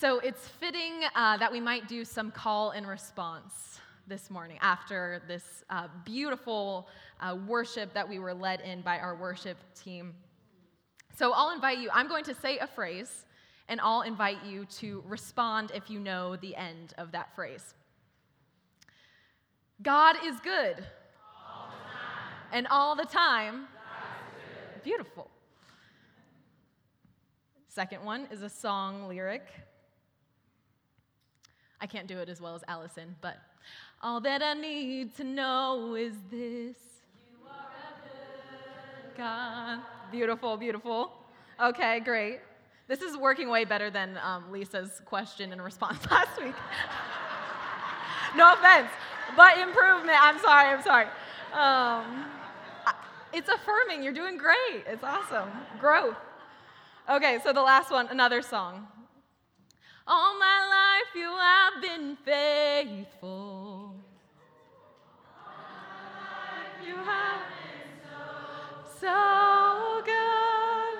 So it's fitting that we might do some call and response this morning after this beautiful worship that we were led in by our worship team. So I'll invite you, I'm going to say a phrase, and I'll invite you to respond if you know the end of that phrase. God is good. All the time. And all the time. God is good. Beautiful. Second one is a song lyric. I can't do it as well as Allison, but all that I need to know is this. You are a good God. Beautiful, beautiful. Okay, great. This is working way better than Lisa's question and response last week. No offense, but improvement. I'm sorry. It's affirming. You're doing great. It's awesome. Growth. Okay, so the last one, another song. All my life you have been faithful. All my life you have been so good.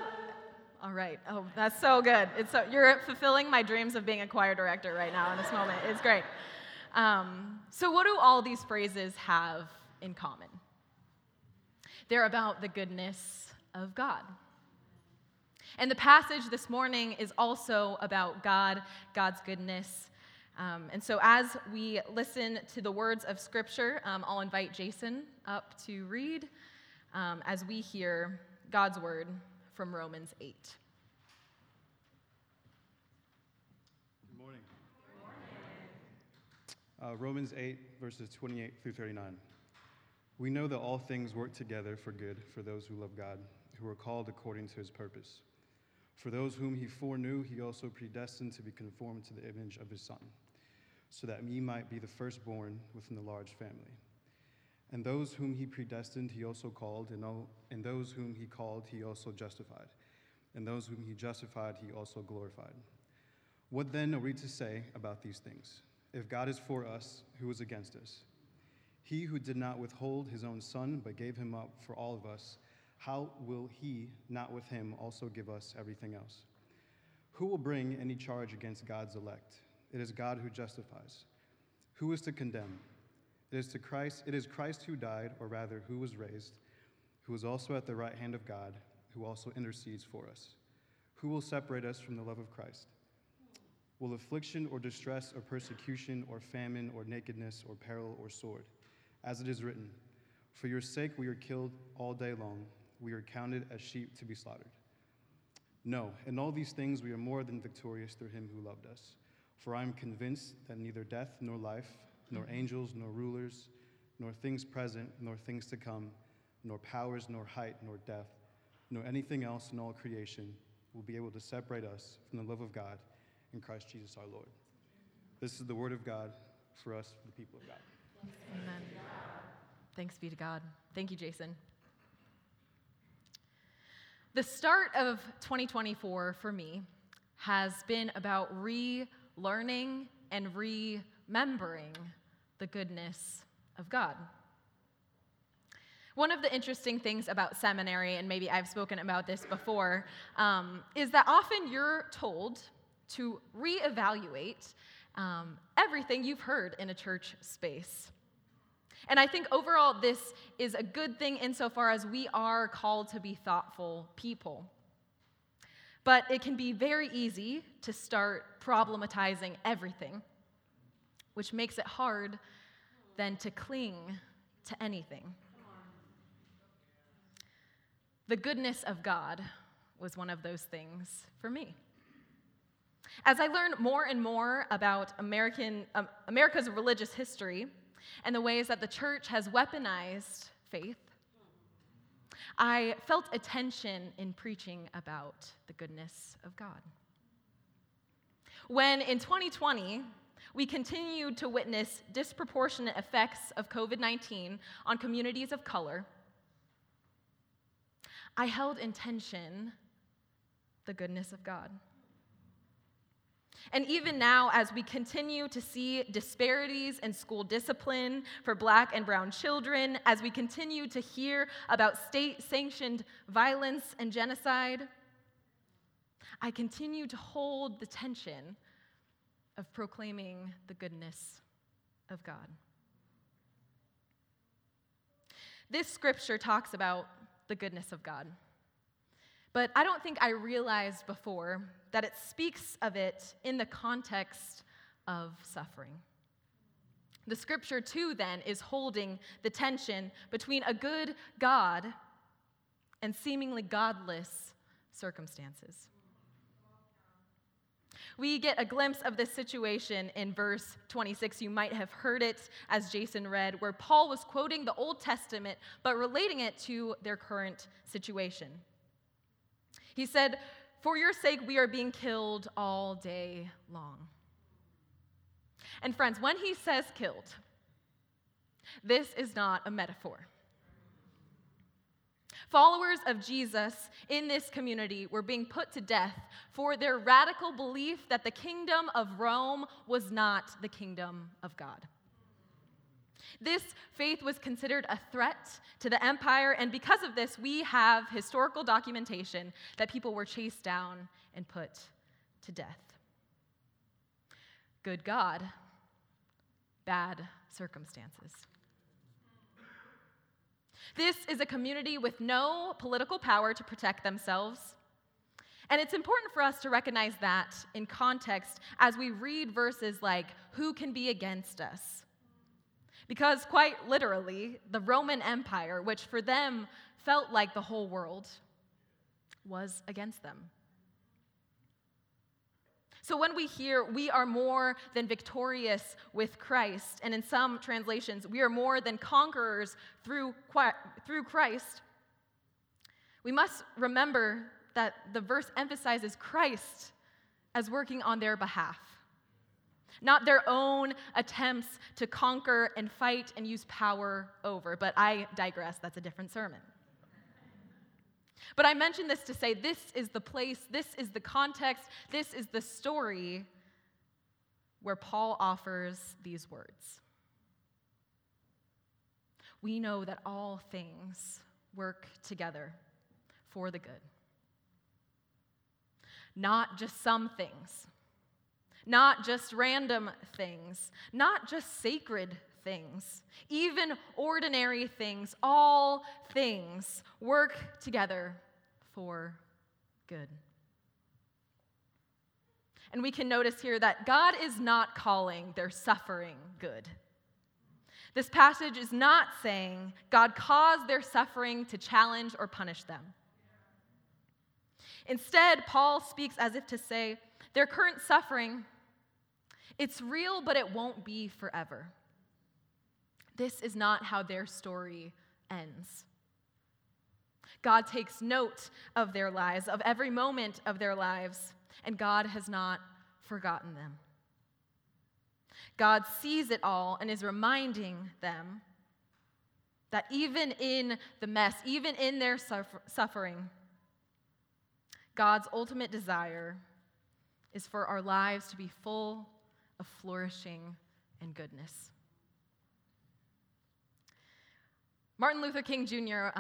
All right. Oh, that's so good. You're fulfilling my dreams of being a choir director right now in this moment. It's great. So what do all these phrases have in common? They're about the goodness of God. And the passage this morning is also about God, God's goodness. And so as we listen to the words of Scripture, I'll invite Jason up to read as we hear God's word from Romans 8. Good morning. Good morning. Romans 8, verses 28 through 39. We know that all things work together for good for those who love God, who are called according to his purpose. For those whom he foreknew, he also predestined to be conformed to the image of his Son, so that he might be the firstborn within the large family. And those whom he predestined, he also called, and those whom he called, he also justified. And those whom he justified, he also glorified. What then are we to say about these things? If God is for us, who is against us? He who did not withhold his own Son, but gave him up for all of us, how will he not with him also give us everything else? Who will bring any charge against God's elect? It is God who justifies. Who is to condemn? It is Christ who died, or rather who was raised, who is also at the right hand of God, who also intercedes for us. Who will separate us from the love of Christ? Will affliction or distress or persecution or famine or nakedness or peril or sword? As it is written, for your sake we are killed all day long. We are counted as sheep to be slaughtered. No, in all these things we are more than victorious through him who loved us. For I am convinced that neither death nor life, nor angels nor rulers, nor things present, nor things to come, nor powers, nor height, nor depth, nor anything else in all creation will be able to separate us from the love of God in Christ Jesus our Lord. This is the word of God for us, the people of God. Amen. Thanks be to God. Thank you, Jason. The start of 2024 for me has been about relearning and remembering the goodness of God. One of the interesting things about seminary, and maybe I've spoken about this before, is that often you're told to reevaluate everything you've heard in a church space. And I think overall this is a good thing insofar as we are called to be thoughtful people. But it can be very easy to start problematizing everything, which makes it hard then to cling to anything. The goodness of God was one of those things for me. As I learned more and more about America's religious history, and the ways that the church has weaponized faith, I felt a tension in preaching about the goodness of God. When in 2020, we continued to witness disproportionate effects of COVID-19 on communities of color, I held in tension the goodness of God. And even now, as we continue to see disparities in school discipline for Black and brown children, as we continue to hear about state-sanctioned violence and genocide, I continue to hold the tension of proclaiming the goodness of God. This scripture talks about the goodness of God, but I don't think I realized before that it speaks of it in the context of suffering. The scripture, too, then, is holding the tension between a good God and seemingly godless circumstances. We get a glimpse of this situation in verse 26. You might have heard it as Jason read, where Paul was quoting the Old Testament, but relating it to their current situation. He said, "For your sake, we are being killed all day long." And friends, when he says killed, this is not a metaphor. Followers of Jesus in this community were being put to death for their radical belief that the kingdom of Rome was not the kingdom of God. This faith was considered a threat to the empire, and because of this, we have historical documentation that people were chased down and put to death. Good God, bad circumstances. This is a community with no political power to protect themselves. And it's important for us to recognize that in context as we read verses like, "Who can be against us?" Because quite literally, the Roman Empire, which for them felt like the whole world, was against them. So when we hear, "We are more than victorious with Christ," and in some translations, "We are more than conquerors through Christ," we must remember that the verse emphasizes Christ as working on their behalf, not their own attempts to conquer and fight and use power over. But I digress. That's a different sermon. But I mention this to say this is the place, this is the context, this is the story where Paul offers these words. We know that all things work together for the good. Not just some things, not just random things, not just sacred things, even ordinary things, all things work together for good. And we can notice here that God is not calling their suffering good. This passage is not saying God caused their suffering to challenge or punish them. Instead, Paul speaks as if to say, their current suffering, it's real, but it won't be forever. This is not how their story ends. God takes note of their lives, of every moment of their lives, and God has not forgotten them. God sees it all and is reminding them that even in the mess, even in their suffering, God's ultimate desire is for our lives to be full of flourishing and goodness. Martin Luther King Jr.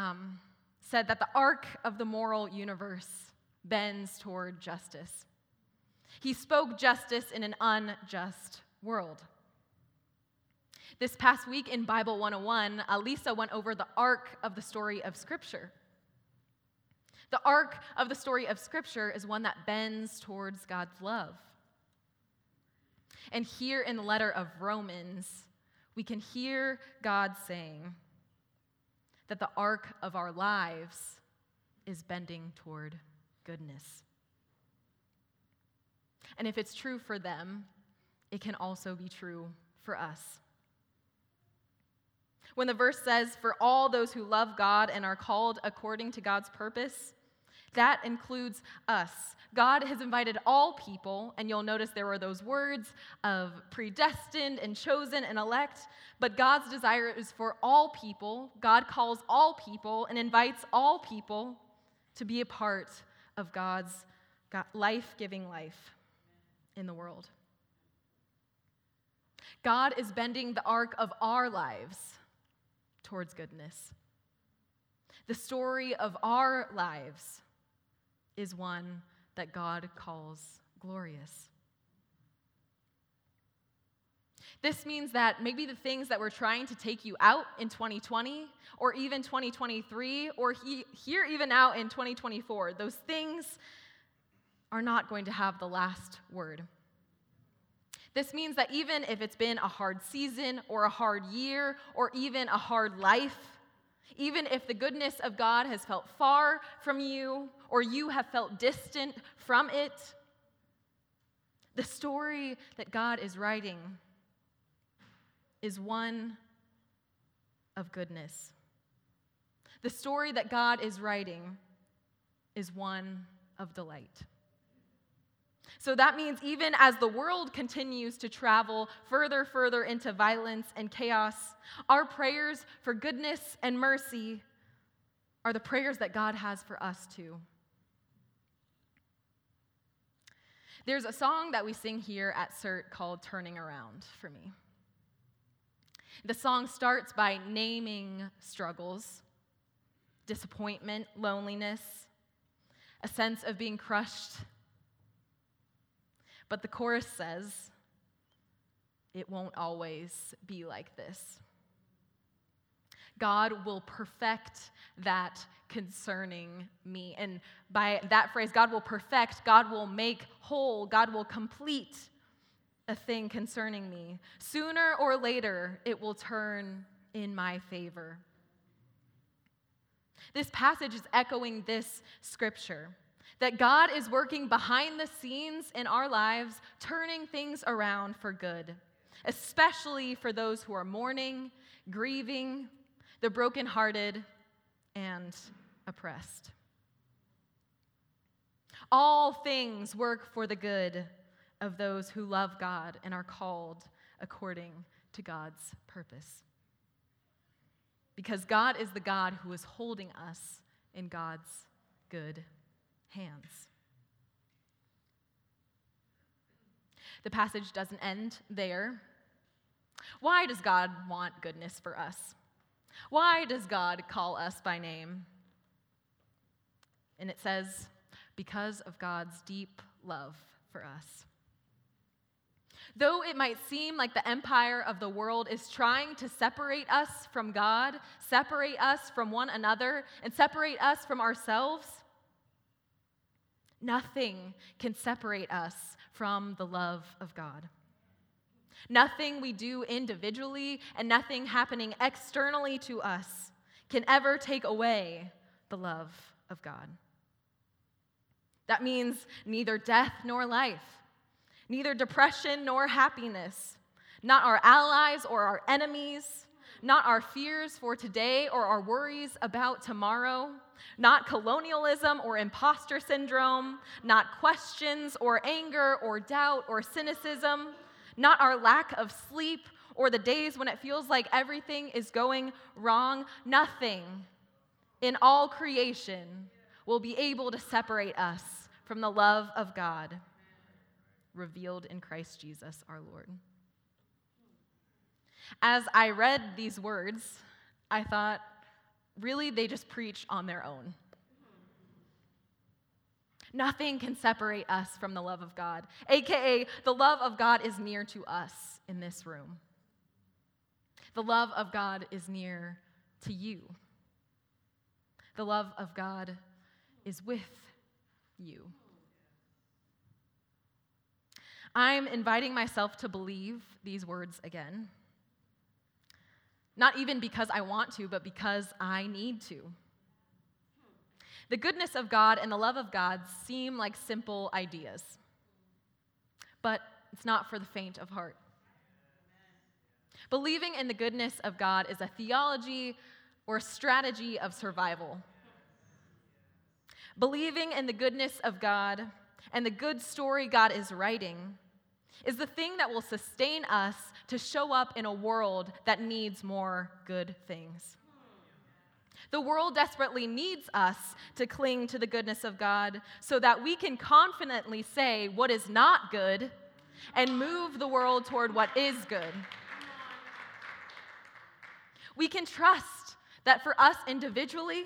Said that the arc of the moral universe bends toward justice. He spoke justice in an unjust world. This past week in Bible 101, Alisa went over the arc of the story of Scripture. The arc of the story of Scripture is one that bends towards God's love. And here in the letter of Romans, we can hear God saying that the arc of our lives is bending toward goodness. And if it's true for them, it can also be true for us. When the verse says, "For all those who love God and are called according to God's purpose," that includes us. God has invited all people, and you'll notice there were those words of predestined and chosen and elect, but God's desire is for all people. God calls all people and invites all people to be a part of God's life-giving life in the world. God is bending the arc of our lives towards goodness. The story of our lives is one that God calls glorious. This means that maybe the things that were trying to take you out in 2020, or even 2023, or here even out in 2024, those things are not going to have the last word. This means that even if it's been a hard season, or a hard year, or even a hard life, even if the goodness of God has felt far from you, or you have felt distant from it, the story that God is writing is one of goodness. The story that God is writing is one of delight. So that means even as the world continues to travel further into violence and chaos, our prayers for goodness and mercy are the prayers that God has for us too. There's a song that we sing here at CERT called Turning Around for me. The song starts by naming struggles, disappointment, loneliness, a sense of being crushed. But the chorus says, it won't always be like this. God will perfect that concerning me. And by that phrase, God will perfect, God will make whole, God will complete a thing concerning me. Sooner or later, it will turn in my favor. This passage is echoing this scripture, that God is working behind the scenes in our lives, turning things around for good, especially for those who are mourning, grieving, the brokenhearted, and oppressed. All things work for the good of those who love God and are called according to God's purpose. Because God is the God who is holding us in God's good hands. The passage doesn't end there. Why does God want goodness for us? Why does God call us by name? And it says, because of God's deep love for us. Though it might seem like the empire of the world is trying to separate us from God, separate us from one another, and separate us from ourselves, nothing can separate us from the love of God. Nothing we do individually and nothing happening externally to us can ever take away the love of God. That means neither death nor life, neither depression nor happiness, not our allies or our enemies, not our fears for today or our worries about tomorrow, not colonialism or imposter syndrome, not questions or anger or doubt or cynicism, not our lack of sleep or the days when it feels like everything is going wrong. Nothing in all creation will be able to separate us from the love of God revealed in Christ Jesus our Lord. As I read these words, I thought, really, they just preach on their own. Nothing can separate us from the love of God, aka the love of God is near to us in this room. The love of God is near to you. The love of God is with you. I'm inviting myself to believe these words again. Not even because I want to, but because I need to. The goodness of God and the love of God seem like simple ideas, but it's not for the faint of heart. Amen. Believing in the goodness of God is a theology or strategy of survival. Believing in the goodness of God and the good story God is writing is the thing that will sustain us to show up in a world that needs more good things. The world desperately needs us to cling to the goodness of God so that we can confidently say what is not good and move the world toward what is good. We can trust that for us individually,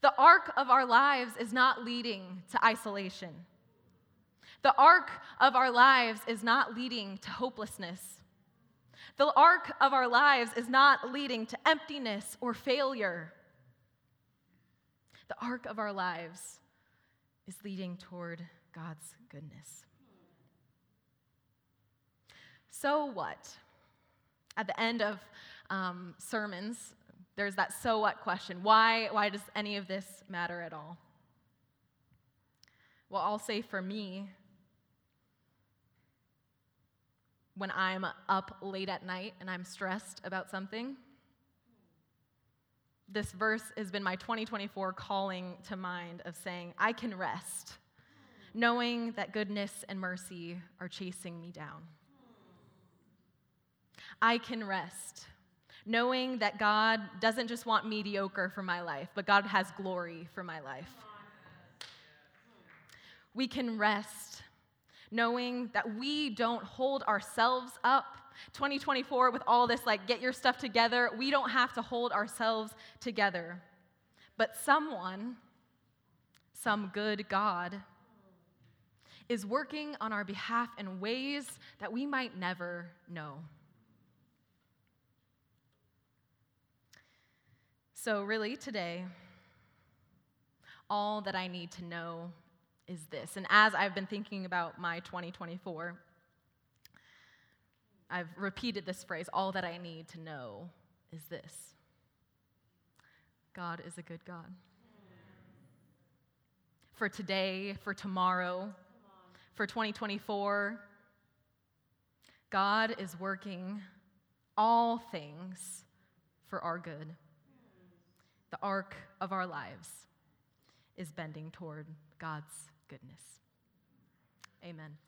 the arc of our lives is not leading to isolation. The arc of our lives is not leading to hopelessness The arc of our lives is not leading to emptiness or failure. The arc of our lives is leading toward God's goodness. So what? At the end of sermons, there's that so what question. Why does any of this matter at all? Well, I'll say for me, when I'm up late at night and I'm stressed about something, this verse has been my 2024 calling to mind of saying, I can rest, knowing that goodness and mercy are chasing me down. I can rest, knowing that God doesn't just want mediocre for my life, but God has glory for my life. We can rest, knowing that we don't hold ourselves up. 2024, with all this, get your stuff together, we don't have to hold ourselves together. But someone, some good God, is working on our behalf in ways that we might never know. So really, today, all that I need to know is this. And as I've been thinking about my 2024, I've repeated this phrase, all that I need to know is this. God is a good God. For today, for tomorrow, for 2024, God is working all things for our good. The arc of our lives is bending toward God's goodness. Amen.